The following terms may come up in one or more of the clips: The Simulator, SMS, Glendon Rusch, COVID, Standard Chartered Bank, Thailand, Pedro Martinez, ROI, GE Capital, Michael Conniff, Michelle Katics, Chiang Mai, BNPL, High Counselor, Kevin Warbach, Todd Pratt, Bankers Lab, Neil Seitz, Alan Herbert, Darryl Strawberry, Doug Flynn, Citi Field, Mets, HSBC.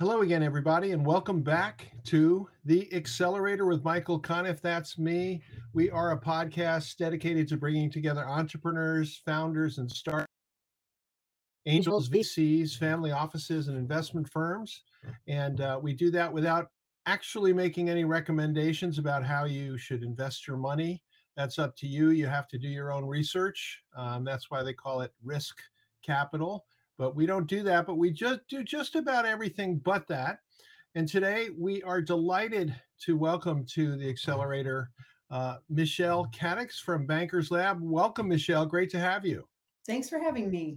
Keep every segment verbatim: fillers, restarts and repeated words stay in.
Hello again, everybody, and welcome back to The Accelerator with Michael Conniff. That's me. We are a podcast dedicated to bringing together entrepreneurs, founders, and startup angels, V Cs, family offices, and investment firms. And uh, we do that without actually making any recommendations about how you should invest your money. That's up to you. You have to do your own research. Um, that's why they call it risk capital. But we don't do that, but we just do just about everything but that. And today we are delighted to welcome to the Accelerator uh, Michelle Katics from Bankers Lab. Welcome, Michelle. Great to have you. Thanks for having me.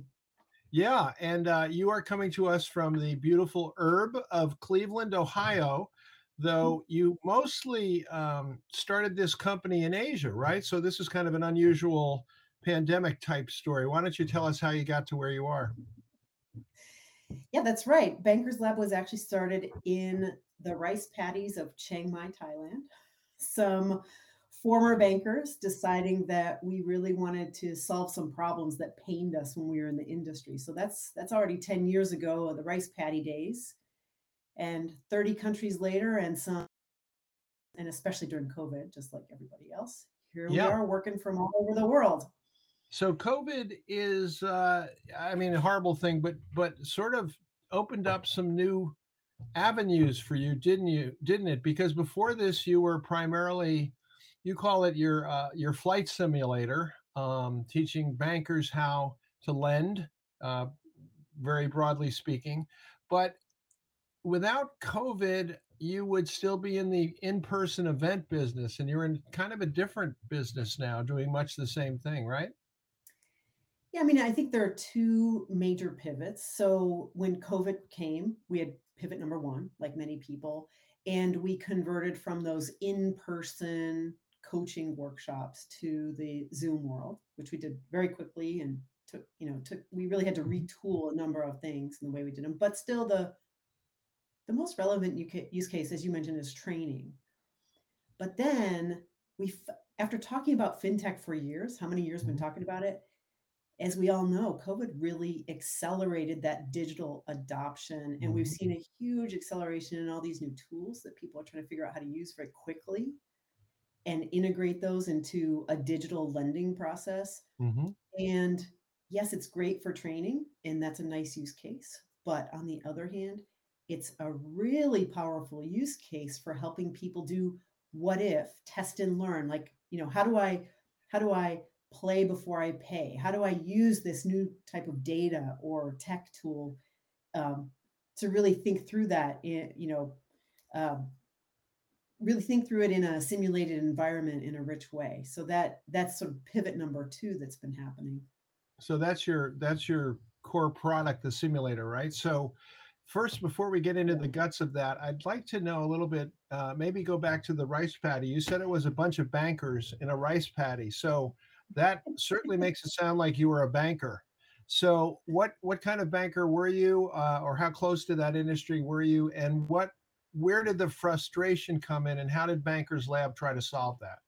Yeah, and uh, you are coming to us from the beautiful herb of Cleveland, Ohio, though you mostly um, started this company in Asia, right? So this is kind of an unusual pandemic type story. Why don't you tell us how you got to where you are? Yeah, that's right. Bankers Lab was actually started in the rice paddies of Chiang Mai, Thailand. Some former bankers deciding that we really wanted to solve some problems that pained us when we were in the industry. So that's that's already ten years ago, the rice paddy days. And thirty countries later, and some, and especially during COVID, just like everybody else, here yeah. we are working from all over the world. So COVID is, uh, I mean, a horrible thing, but but sort of opened up some new avenues for you, didn't you? Didn't it? Because before this, you were primarily, you call it your uh, your flight simulator, um, teaching bankers how to lend, uh, very broadly speaking. But without COVID, you would still be in the in-person event business, and you're in kind of a different business now, doing much the same thing, right? Yeah, I mean, I think there are two major pivots. So when COVID came, we had pivot number one, like many people, and we converted from those in-person coaching workshops to the Zoom world, which we did very quickly and took, you know, took, we really had to retool a number of things in the way we did them. But still the, the most relevant use case, as you mentioned, is training. But then we, after talking about fintech for years, how many years been talking about it? As we all know, COVID really accelerated that digital adoption. And we've seen a huge acceleration in all these new tools that people are trying to figure out how to use very quickly and integrate those into a digital lending process. Mm-hmm. And yes, it's great for training, and that's a nice use case. But on the other hand, it's a really powerful use case for helping people do what if, test and learn. Like, you know, how do I, how do I, play before I pay? How do I use this new type of data or tech tool um, to really think through that, in, you know, um, really think through it in a simulated environment in a rich way. So that that's sort of pivot number two that's been happening. So that's your that's your core product, the simulator, right? So first, before we get into the guts of that, I'd like to know a little bit, uh, maybe go back to the rice paddy. You said it was a bunch of bankers in a rice paddy. So that certainly makes it sound like you were a banker. So what what kind of banker were you, uh, or how close to that industry were you? And what where did the frustration come in, and how did Bankers Lab try to solve that?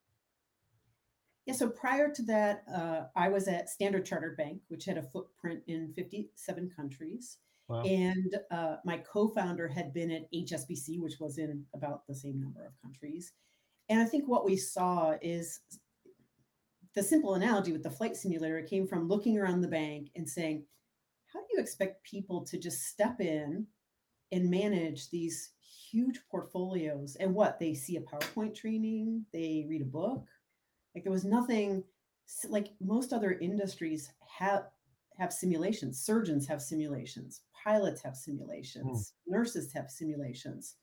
Yeah, so prior to that, uh, I was at Standard Chartered Bank, which had a footprint in fifty-seven countries. Wow. And uh, my co-founder had been at H S B C, which was in about the same number of countries. And I think what we saw is the simple analogy with the flight simulator came from looking around the bank and saying, how do you expect people to just step in and manage these huge portfolios? And what, they see a PowerPoint training, they read a book. Like there was nothing, like most other industries have have simulations. Surgeons have simulations, pilots have simulations, hmm. nurses have simulations.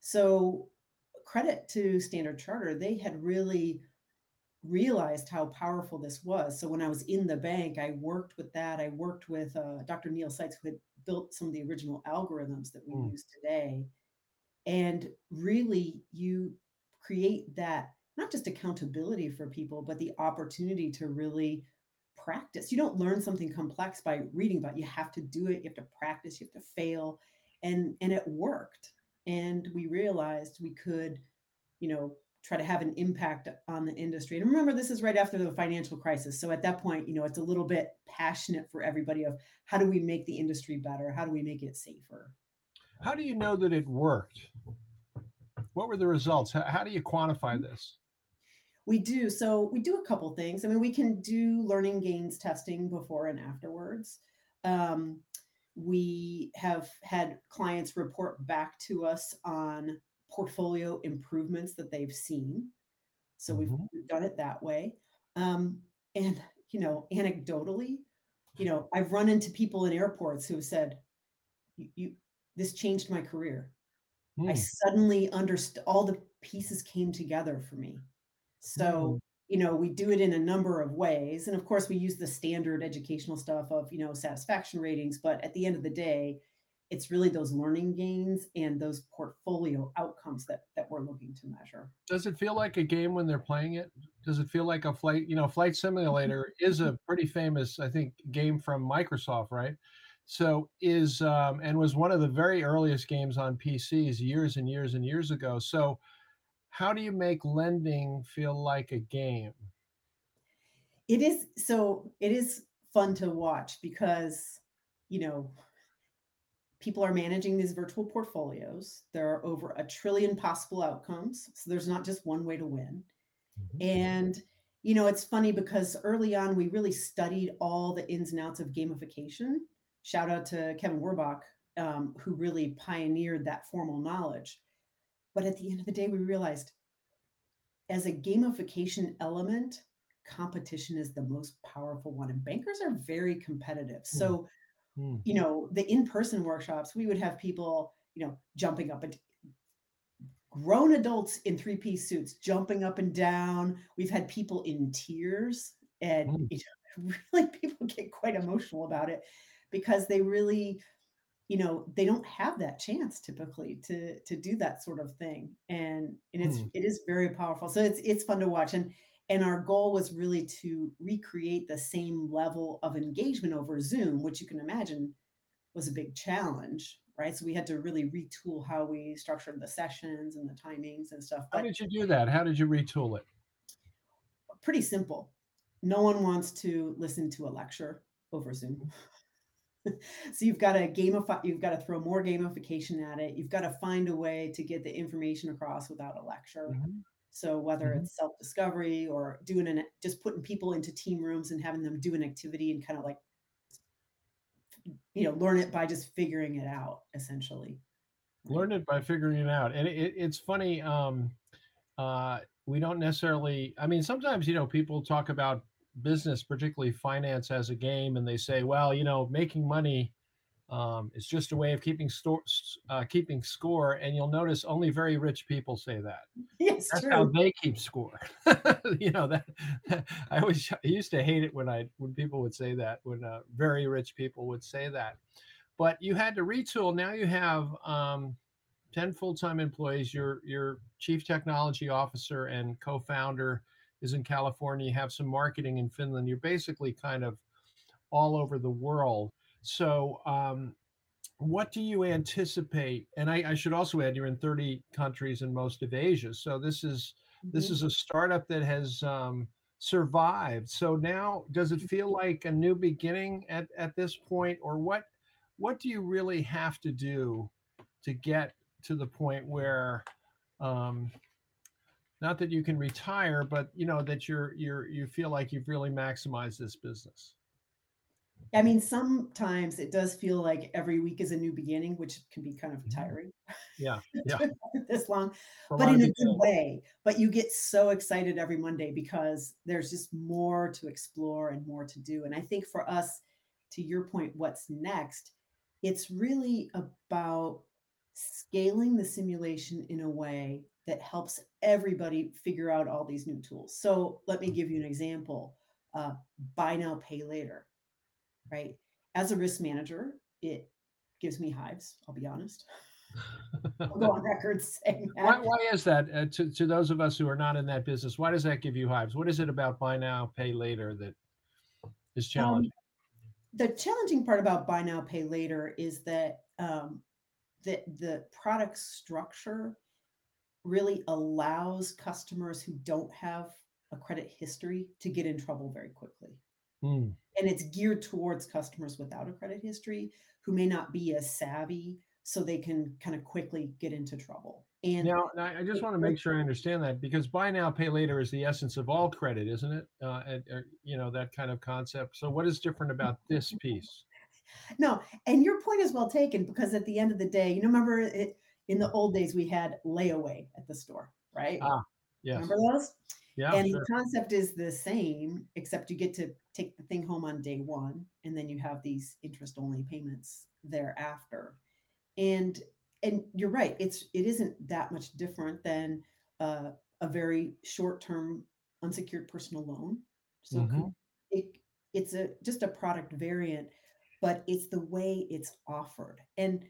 So credit to Standard Chartered, they had really realized how powerful this was. So when I was in the bank, I worked with that. I worked with uh, Doctor Neil Seitz, who had built some of the original algorithms that we mm. use today. And really, you create that, not just accountability for people, but the opportunity to really practice. You don't learn something complex by reading about it. You have to do it. You have to practice. You have to fail. And, and it worked. And we realized we could, you know, try to have an impact on the industry. And remember, this is right after the financial crisis. So at that point, you know, it's a little bit passionate for everybody of how do we make the industry better? How do we make it safer? How do you know that it worked? What were the results? How, how do you quantify this? We do. So we do a couple things. I mean, we can do learning gains testing before and afterwards. Um, we have had clients report back to us on portfolio improvements that they've seen. So we've mm-hmm. done it that way. Um, and, you know, anecdotally, you know, I've run into people in airports who have said, you, you this changed my career. Mm. I suddenly understood, all the pieces came together for me. So, you know, we do it in a number of ways. And of course, we use the standard educational stuff of, you know, satisfaction ratings. But at the end of the day, it's really those learning gains and those portfolio outcomes that that we're looking to measure. Does it feel like a game when they're playing it? Does it feel like a flight, you know, Flight Simulator is a pretty famous, I think, game from Microsoft, right? So is, um, and was one of the very earliest games on P Cs years and years and years ago. So how do you make lending feel like a game? It is, so it is fun to watch because, you know, people are managing these virtual portfolios. There are over a trillion possible outcomes. So there's not just one way to win. Mm-hmm. And, you know, it's funny because early on, we really studied all the ins and outs of gamification. Shout out to Kevin Warbach, um, who really pioneered that formal knowledge. But at the end of the day, we realized as a gamification element, competition is the most powerful one. And bankers are very competitive. So, mm-hmm. you know, the in-person workshops, we would have people, you know, jumping up and grown adults in three-piece suits, jumping up and down. We've had people in tears and mm-hmm. you know, really people get quite emotional about it because they really, you know, they don't have that chance typically to to do that sort of thing, and and it's mm. it is very powerful. So it's it's fun to watch, and and our goal was really to recreate the same level of engagement over Zoom, which you can imagine was a big challenge, right? So we had to really retool how we structured the sessions and the timings and stuff. But how did you do that? How did you retool it? Pretty simple. No one wants to listen to a lecture over Zoom. So you've got to gamify, you've got to throw more gamification at it. You've got to find a way to get the information across without a lecture. Mm-hmm. So whether mm-hmm. it's self-discovery or doing an, just putting people into team rooms and having them do an activity and kind of like, you know, learn it by just figuring it out, essentially. Learn it by figuring it out. And it, it, it's funny. Um, uh, we don't necessarily, I mean, sometimes, you know, people talk about business, particularly finance, as a game, and they say, well, you know, making money um, is just a way of keeping store, uh, keeping score. And you'll notice only very rich people say that. Yes, that's true. How they keep score. You know, that, that I always I used to hate it when I when people would say that, when uh, very rich people would say that. But you had to retool. Now you have um, ten full-time employees. Your your chief technology officer and co-founder is in California. You have some marketing in Finland. You're basically kind of all over the world. So um, what do you anticipate? And I, I should also add, you're in thirty countries and most of Asia. So this is mm-hmm. this is a startup that has um, survived. So now, does it feel like a new beginning at, at this point? Or what what do you really have to do to get to the point where um, not that you can retire, but you know that you're you're you feel like you've really maximized this business? I mean, sometimes it does feel like every week is a new beginning, which can be kind of tiring. Yeah, yeah. This long, For but in a good way. But you get so excited every Monday because there's just more to explore and more to do. And I think for us, to your point, what's next? It's really about scaling the simulation in a way that helps everybody figure out all these new tools. So let me give you an example, uh, buy now, pay later, right? As a risk manager, it gives me hives, I'll be honest. I'll go on record saying that. Why, why is that? Uh, to, to those of us who are not in that business, why does that give you hives? What is it about buy now, pay later that is challenging? Um, the challenging part about buy now, pay later is that um, the, the product structure really allows customers who don't have a credit history to get in trouble very quickly. Mm. And it's geared towards customers without a credit history who may not be as savvy. so they can kind of quickly get into trouble. And now, I just want to make sure I understand that, because buy now, pay later is the essence of all credit, isn't it? Uh, and, or, you know, that kind of concept. So what is different about this piece? No, and your point is well taken, because at the end of the day, you know, remember it, in the old days, we had layaway at the store, right? Ah, yes. Remember those? Yeah, and sure. The concept is the same, except you get to take the thing home on day one, and then you have these interest-only payments thereafter. And and you're right, it's it isn't that much different than uh, a very short-term unsecured personal loan. So mm-hmm. it it's a just a product variant, but it's the way it's offered. And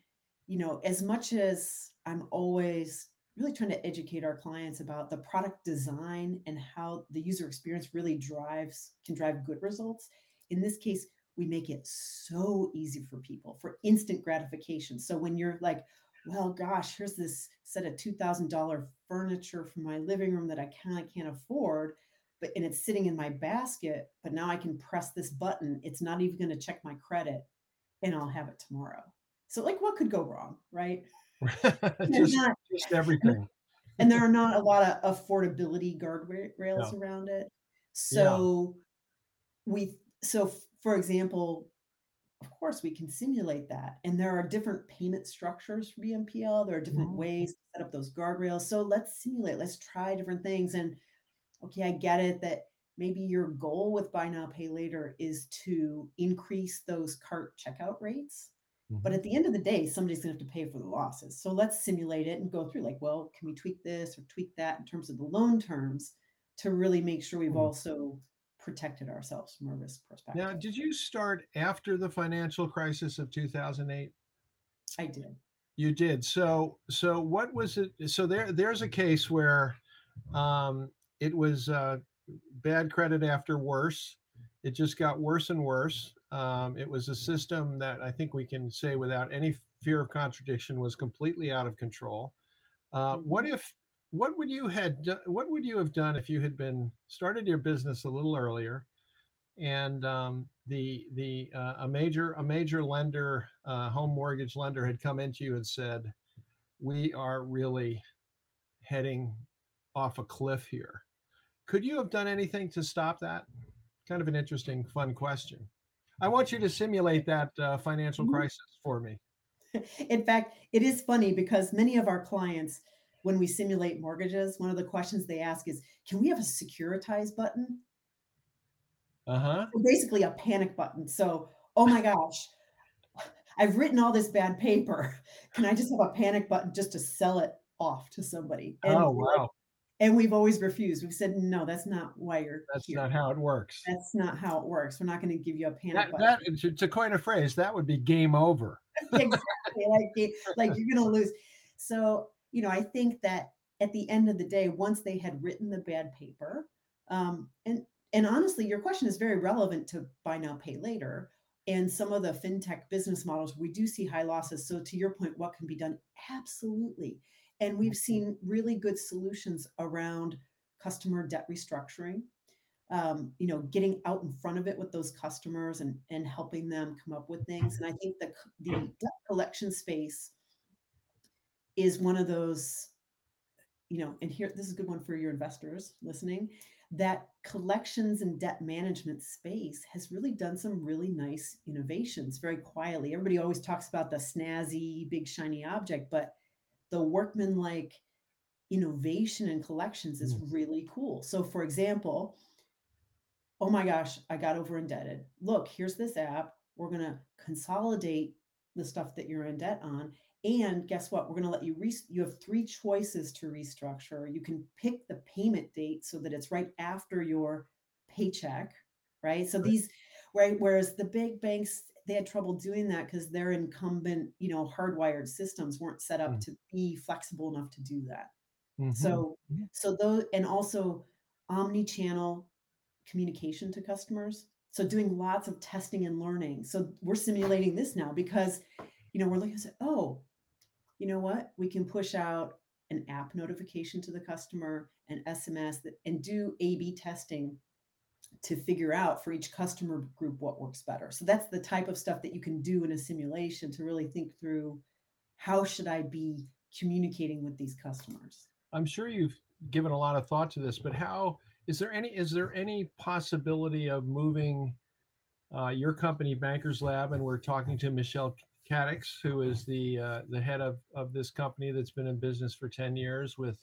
you know, as much as I'm always really trying to educate our clients about the product design and how the user experience really drives, can drive good results. In this case, we make it so easy for people for instant gratification. So when you're like, well, gosh, here's this set of two thousand dollars furniture for my living room that I kind of can't afford, but, and it's sitting in my basket, but now I can press this button. It's not even going to check my credit, and I'll have it tomorrow. So like, what could go wrong, right? just, not, just everything. And there are not a lot of affordability guardrails no. around it. So yeah. we, so for example, of course we can simulate that. And there are different payment structures for B N P L. There are different mm-hmm. ways to set up those guardrails. So let's simulate, let's try different things. And okay, I get it that maybe your goal with buy now, pay later is to increase those cart checkout rates. But at the end of the day, somebody's going to have to pay for the losses. So let's simulate it and go through like, well, can we tweak this or tweak that in terms of the loan terms to really make sure we've also protected ourselves from a risk perspective. Now, did you start after the financial crisis of two thousand eight? I did. You did. So so what was it? So there there's a case where um, it was uh, bad credit after worse. It just got worse and worse. Um, it was a system that I think we can say without any fear of contradiction was completely out of control. Uh, what if, what would you had, do, what would you have done if you had been started your business a little earlier, and um, the the uh, a major a major lender, uh, home mortgage lender, had come into you and said, "We are really heading off a cliff here." Could you have done anything to stop that? Kind of an interesting, fun question. I want you to simulate that uh, financial crisis for me. In fact, it is funny because many of our clients, when we simulate mortgages, one of the questions they ask is, can we have a securitize button? Uh-huh. So basically a panic button. So, oh my gosh, I've written all this bad paper. Can I just have a panic button just to sell it off to somebody? And oh, wow. And we've always refused. We've said, no, that's not why you're That's here. Not how it works. That's not how it works. We're not going to give you a panic that, button. That, to, to coin a phrase, that would be game over. Exactly. Like, it, like you're going to lose. So, you know, I think that at the end of the day, once they had written the bad paper, um, and, and honestly, your question is very relevant to buy now, pay later. And some of the fintech business models, we do see high losses. So to your point, what can be done? Absolutely. And we've seen really good solutions around customer debt restructuring, um, you know, getting out in front of it with those customers and, and helping them come up with things. And I think the, the debt collection space is one of those, you know, and here, this is a good one for your investors listening, that collections and debt management space has really done some really nice innovations very quietly. Everybody always talks about the snazzy, big, shiny object, but the workmanlike innovation in collections is really cool. So for example, oh my gosh, I got over indebted. Look, here's this app. We're going to consolidate the stuff that you're in debt on. And guess what? We're going to let you, re- you have three choices to restructure. You can pick the payment date so that it's right after your paycheck, right? So these, right. Whereas the big banks, they had trouble doing that because their incumbent, you know, hardwired systems weren't set up mm. to be flexible enough to do that. Mm-hmm. So, so those, and also omni-channel communication to customers. So doing lots of testing and learning. So we're simulating this now because, you know, we're looking at, oh, you know what? We can push out an app notification to the customer, an S M S, that, and do A B testing to figure out for each customer group what works better. So that's the type of stuff that you can do in a simulation to really think through how should I be communicating with these customers? I'm sure you've given a lot of thought to this, but how is there any is there any possibility of moving uh, your company, Bankers Lab, and we're talking to Michelle Katics, who is the uh, the head of, of this company that's been in business for ten years with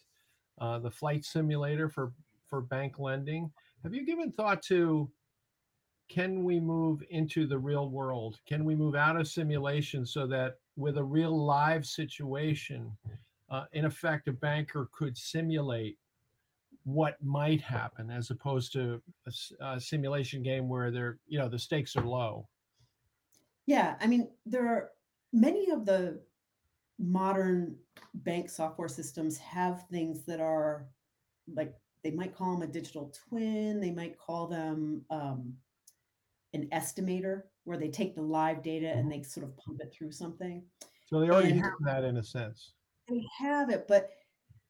uh, the flight simulator for, for bank lending. Have you given thought to, can we move into the real world? Can we move out of simulation so that with a real live situation, uh, in effect, a banker could simulate what might happen as opposed to a, a simulation game where they're, you know, the stakes are low? Yeah, I mean, there are many of the modern bank software systems have things that are like, they might call them a digital twin. They might call them um, an estimator, where they take the live data and they sort of pump it through something. So they already and have that in a sense. They have it, but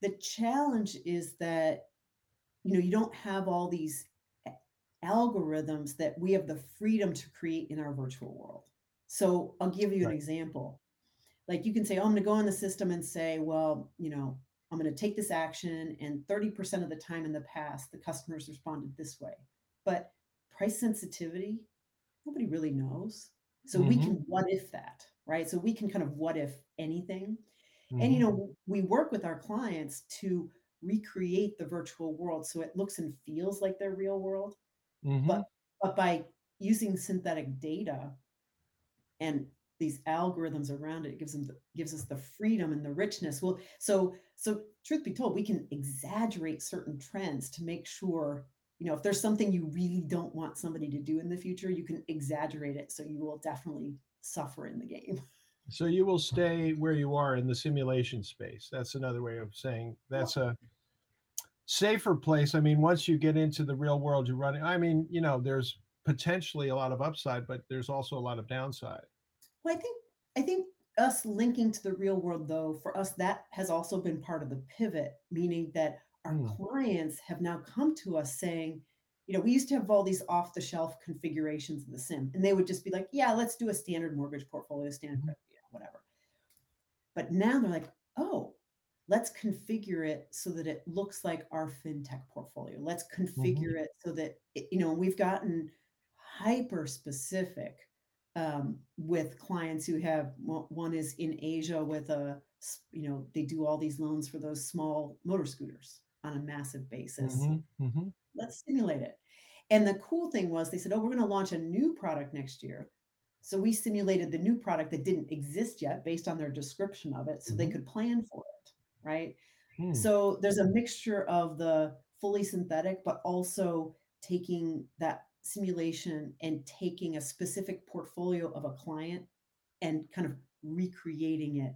the challenge is that, you know, you don't have all these algorithms that we have the freedom to create in our virtual world. So I'll give you an right. example. Like you can say, oh, I'm going to go in the system and say, well, you know, I'm going to take this action, and thirty percent of the time in the past, the customers responded this way. But price sensitivity, nobody really knows. So mm-hmm. we can what if that, right? So we can kind of what if anything. Mm-hmm. And, you know, we work with our clients to recreate the virtual world so it looks and feels like their real world. Mm-hmm. But, but by using synthetic data and these algorithms around it, it gives them the, gives us the freedom and the richness. Well, so so truth be told, we can exaggerate certain trends to make sure, you know, if there's something you really don't want somebody to do in the future, you can exaggerate it, so you will definitely suffer in the game. So you will stay where you are in the simulation space. That's another way of saying that's well, a safer place. I mean, once you get into the real world, you're running. I mean, you know, there's potentially a lot of upside, but there's also a lot of downside. Well, I think I think us linking to the real world, though, for us, that has also been part of the pivot, meaning that our mm. clients have now come to us saying, you know, we used to have all these off-the-shelf configurations in the sim, and they would just be like, yeah, let's do a standard mortgage portfolio, standard credit, you know, whatever. But now they're like, oh, let's configure it so that it looks like our fintech portfolio. Let's configure mm-hmm. it so that, it, you know, we've gotten hyper-specific Um, with clients who have, one is in Asia with a, you know, they do all these loans for those small motor scooters on a massive basis. Mm-hmm, mm-hmm. Let's simulate it. And the cool thing was they said, oh, we're going to launch a new product next year. So we simulated the new product that didn't exist yet based on their description of it, so mm-hmm. they could plan for it, right? Mm. So there's a mixture of the fully synthetic, but also taking that simulation and taking a specific portfolio of a client and kind of recreating it.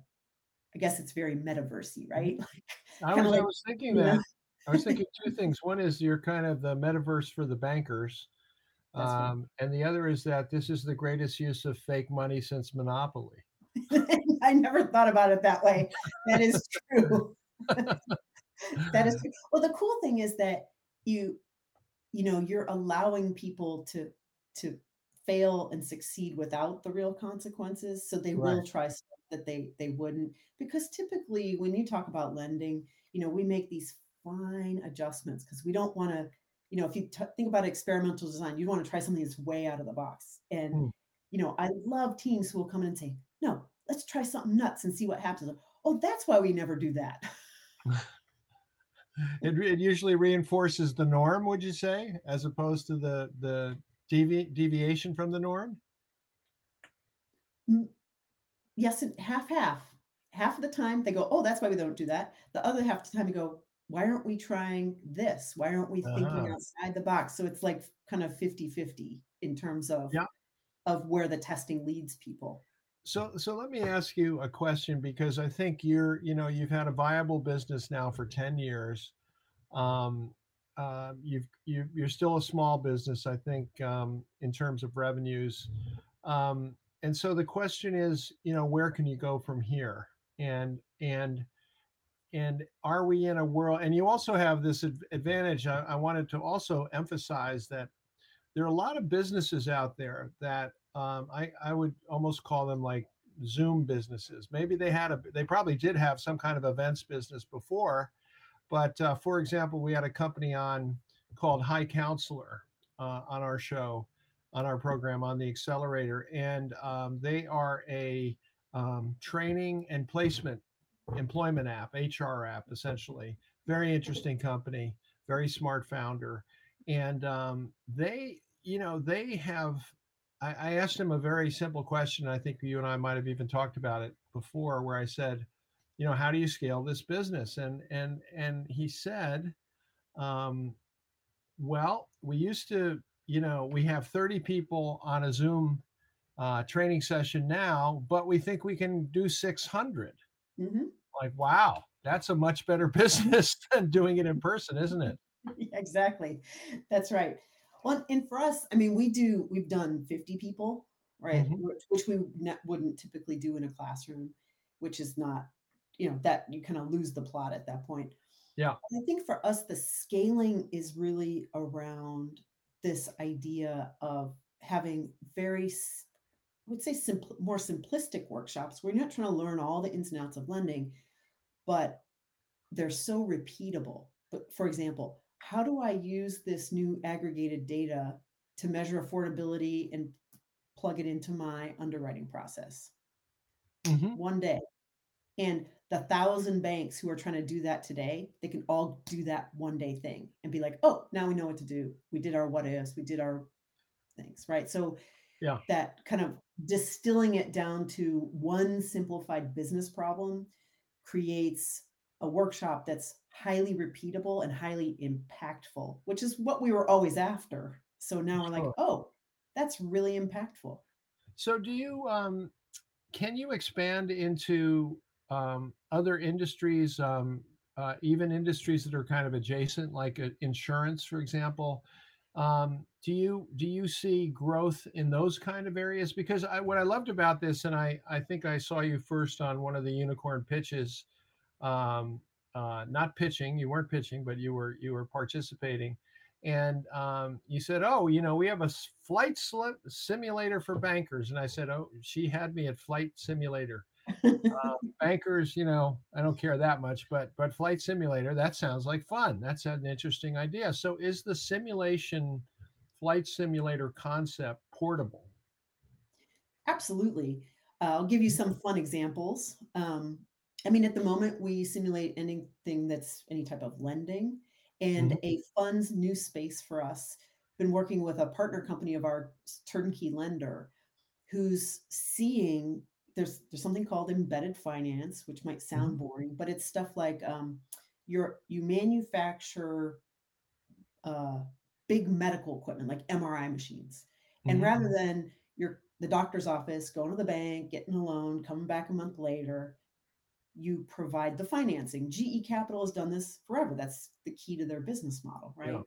I guess it's very metaversey, right? Like, I, was, like, I was thinking that. Know? I was thinking two things. One is you're kind of the metaverse for the bankers. Um, right. And the other is that this is the greatest use of fake money since Monopoly. I never thought about it that way. That is true. That is true. Well, the cool thing is that you... you know, you're allowing people to to fail and succeed without the real consequences. So they right. will try stuff that they they wouldn't. Because typically when you talk about lending, you know, we make these fine adjustments because we don't want to, you know, if you t- think about experimental design, you want to try something that's way out of the box. And, mm. you know, I love teams who will come in and say, no, let's try something nuts and see what happens. Like, oh, that's why we never do that. It, it usually reinforces the norm, would you say, as opposed to the the devi- deviation from the norm? Yes, half half. Half of the time they go, "Oh, that's why we don't do that." The other half of the time they go, "Why aren't we trying this? Why aren't we thinking uh-huh. outside the box?" So it's like kind of fifty-fifty in terms of yeah. of where the testing leads people. So, so let me ask you a question, because I think you're, you know, you've had a viable business now for ten years. Um, uh, you've, you, you're still a small business, I think, um, in terms of revenues. Um, and so the question is, you know, where can you go from here? And, and, and are we in a world, and you also have this advantage. I, I wanted to also emphasize that there are a lot of businesses out there that Um, I, I would almost call them like Zoom businesses. Maybe they had a, they probably did have some kind of events business before, but uh, for example, we had a company on called High Counselor uh, on our show, on our program, on the Accelerator, and um, they are a um, training and placement employment app, H R app, essentially. Very interesting company, very smart founder, and um, they, you know, they have. I asked him a very simple question. I think you and I might have even talked about it before, where I said, you know, how do you scale this business? And and and he said, um, well, we used to, you know, we have thirty people on a Zoom uh, training session now, but we think we can do six hundred. Mm-hmm. Like, wow, that's a much better business than doing it in person, isn't it? Exactly. That's right. Well, and for us, I mean, we do, we've done fifty people, right? Mm-hmm. Which we wouldn't typically do in a classroom, which is not, you know, that you kind of lose the plot at that point. Yeah. And I think for us, the scaling is really around this idea of having very, I would say, simple, more simplistic workshops where you're not trying to learn all the ins and outs of lending, but they're so repeatable. But for example, how do I use this new aggregated data to measure affordability and plug it into my underwriting process? Mm-hmm. One day. And the thousand banks who are trying to do that today, they can all do that one day thing and be like, oh, now we know what to do. We did our what ifs, we did our things, right? So yeah, that kind of distilling it down to one simplified business problem creates a workshop that's highly repeatable and highly impactful, which is what we were always after. So now we're like, oh, that's really impactful. So do you, um, can you expand into um, other industries, um, uh, even industries that are kind of adjacent, like uh, insurance, for example? Um, do you do you see growth in those kind of areas? Because I, what I loved about this, and I, I think I saw you first on one of the unicorn pitches, um, Uh, not pitching, you weren't pitching, but you were you were participating. And um, you said, oh, you know, we have a flight sl- simulator for bankers. And I said, oh, she had me at flight simulator. Uh, bankers, you know, I don't care that much, but but flight simulator, that sounds like fun. That's an interesting idea. So is the simulation flight simulator concept portable? Absolutely. Uh, I'll give you some fun examples. Um, I mean, at the moment, we simulate anything that's any type of lending, and mm-hmm. a fun's new space for us. Been working with a partner company of our turnkey lender, who's seeing there's there's something called embedded finance, which might sound mm-hmm. boring, but it's stuff like um, you're you manufacture uh, big medical equipment like M R I machines, mm-hmm. and rather than your the doctor's office going to the bank, getting a loan, coming back a month later, you provide the financing. G E Capital has done this forever. That's the key to their business model, right? Yeah.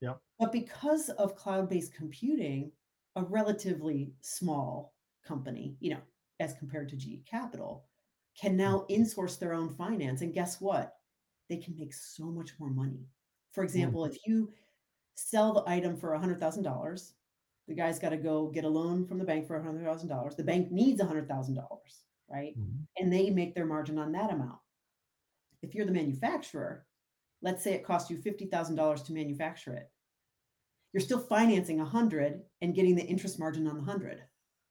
yeah. But because of cloud-based computing, a relatively small company, you know, as compared to G E Capital, can now insource their own finance. And guess what? They can make so much more money. For example, mm. if you sell the item for one hundred thousand dollars, the guy's got to go get a loan from the bank for one hundred thousand dollars. The bank needs one hundred thousand dollars. Right? Mm-hmm. And they make their margin on that amount. If you're the manufacturer, let's say it costs you fifty thousand dollars to manufacture it. You're still financing one hundred and getting the interest margin on the one hundred.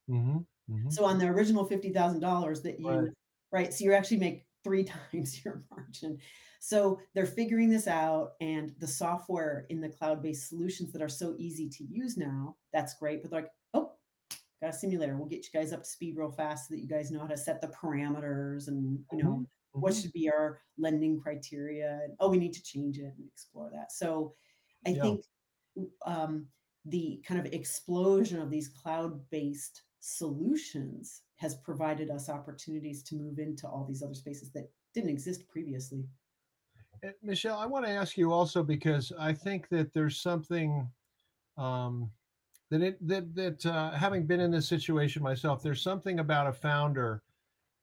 Mm-hmm. Mm-hmm. So on the original fifty thousand dollars that you, right. right? So you actually make three times your margin. So they're figuring this out, and the software in the cloud-based solutions that are so easy to use now, that's great. But they're like, oh, got a simulator. We'll get you guys up to speed real fast so that you guys know how to set the parameters and, you know, mm-hmm. what should be our lending criteria. And, oh, we need to change it and explore that. So I yeah. think um, the kind of explosion of these cloud-based solutions has provided us opportunities to move into all these other spaces that didn't exist previously. And Michelle, I want to ask you also, because I think that there's something um, That it that that uh, having been in this situation myself, there's something about a founder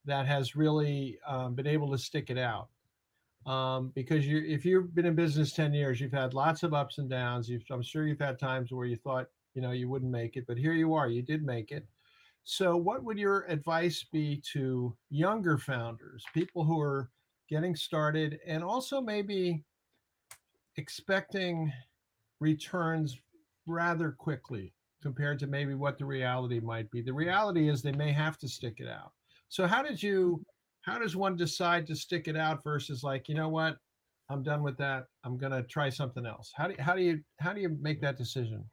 that has really um, been able to stick it out. Um, because you, if you've been in business ten years, you've had lots of ups and downs. You've, I'm sure you've had times where you thought, you know, you wouldn't make it, but here you are. You did make it. So what would your advice be to younger founders, people who are getting started and also maybe expecting returns rather quickly compared to maybe what the reality might be? The reality is they may have to stick it out. So how did you, how does one decide to stick it out versus like, you know what, I'm done with that, I'm going to try something else? How do you, how do you, how do you make that decision?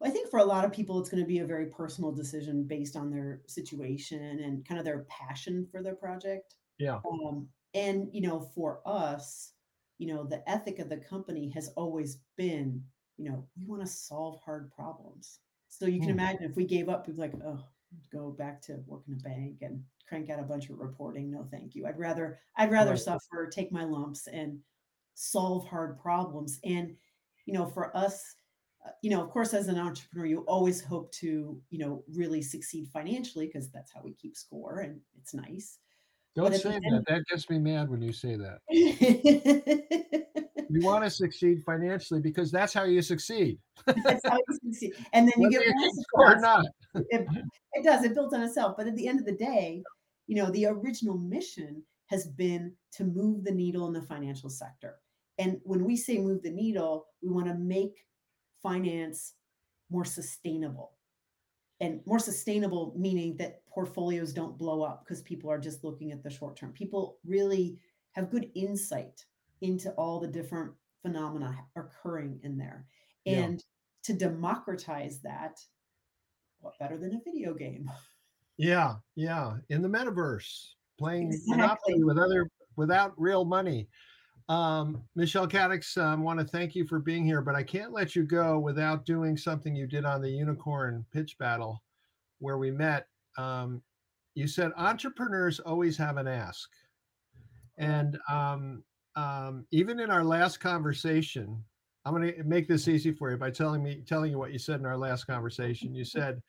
Well, I think for a lot of people, it's going to be a very personal decision based on their situation and kind of their passion for their project. Yeah. Um, and, you know, for us, you know, the ethic of the company has always been, you know, we want to solve hard problems. So you can mm. imagine if we gave up, we'd be like, oh, go back to working a bank and crank out a bunch of reporting. No, thank you. I'd rather, I'd rather right. suffer, take my lumps and solve hard problems. And, you know, for us, you know, of course, as an entrepreneur, you always hope to, you know, really succeed financially because that's how we keep score and it's nice. Don't say that. End- that gets me mad when you say that. You want to succeed financially because that's how you succeed. That's how you succeed. And then you get or not. It, it does. It builds on itself. But at the end of the day, you know, the original mission has been to move the needle in the financial sector. And when we say move the needle, we want to make finance more sustainable, and more sustainable, meaning that portfolios don't blow up because people are just looking at the short term. People really have good insight into all the different phenomena occurring in there. And yeah. to democratize that, what better than a video game? Yeah. Yeah. In the metaverse, playing exactly. Monopoly with other, without real money. Um, Michelle Katics, I um, want to thank you for being here, but I can't let you go without doing something you did on the Unicorn Pitch Battle where we met. Um, you said entrepreneurs always have an ask. And um, um, even in our last conversation, I'm going to make this easy for you by telling me, telling you what you said in our last conversation. You said,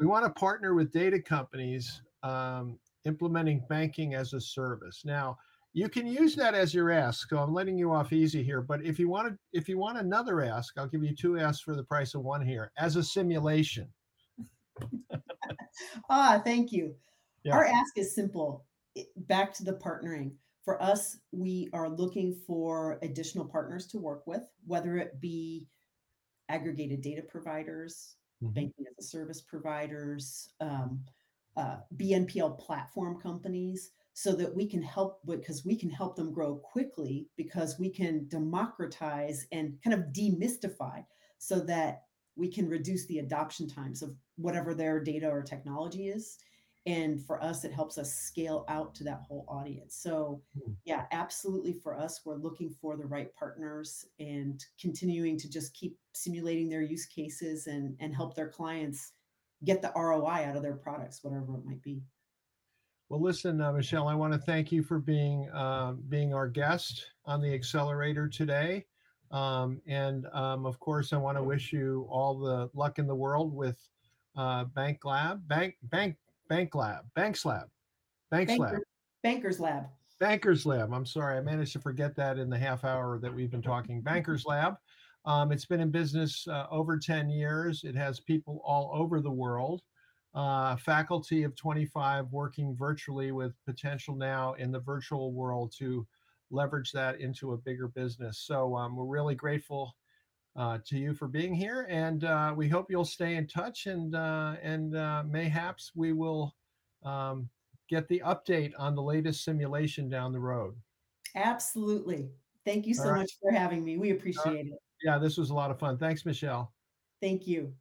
we want to partner with data companies um, implementing banking as a service. Now, you can use that as your ask. So I'm letting you off easy here. But if you want to, if you want another ask, I'll give you two asks for the price of one here as a simulation. Ah, thank you. Yeah. Our ask is simple. Back to the partnering. For us, we are looking for additional partners to work with, whether it be aggregated data providers, mm-hmm. banking as a service providers, um, uh, B N P L platform companies, so that we can help, because we can help them grow quickly because we can democratize and kind of demystify so that we can reduce the adoption times of whatever their data or technology is. And for us, it helps us scale out to that whole audience. So yeah, absolutely for us, we're looking for the right partners and continuing to just keep simulating their use cases and, and help their clients get the R O I out of their products, whatever it might be. Well, listen, uh, Michelle, I want to thank you for being uh, being our guest on the Accelerator today. Um, and um, of course, I want to wish you all the luck in the world with uh, Bank Lab, Bank, Bank, Bank Lab, Banks Lab, Banks Banker, Lab, Bankers Lab, Bankers Lab. I'm sorry, I managed to forget that in the half hour that we've been talking. Bankers Lab. Um, it's been in business uh, over ten years. It has people all over the world. Uh, faculty of twenty-five working virtually with potential now in the virtual world to leverage that into a bigger business. So um, we're really grateful uh, to you for being here, and uh, we hope you'll stay in touch, and uh, and uh, mayhaps we will um, get the update on the latest simulation down the road. Absolutely. Thank you so All right. much for having me. We appreciate uh, it. Yeah, this was a lot of fun. Thanks, Michelle. Thank you.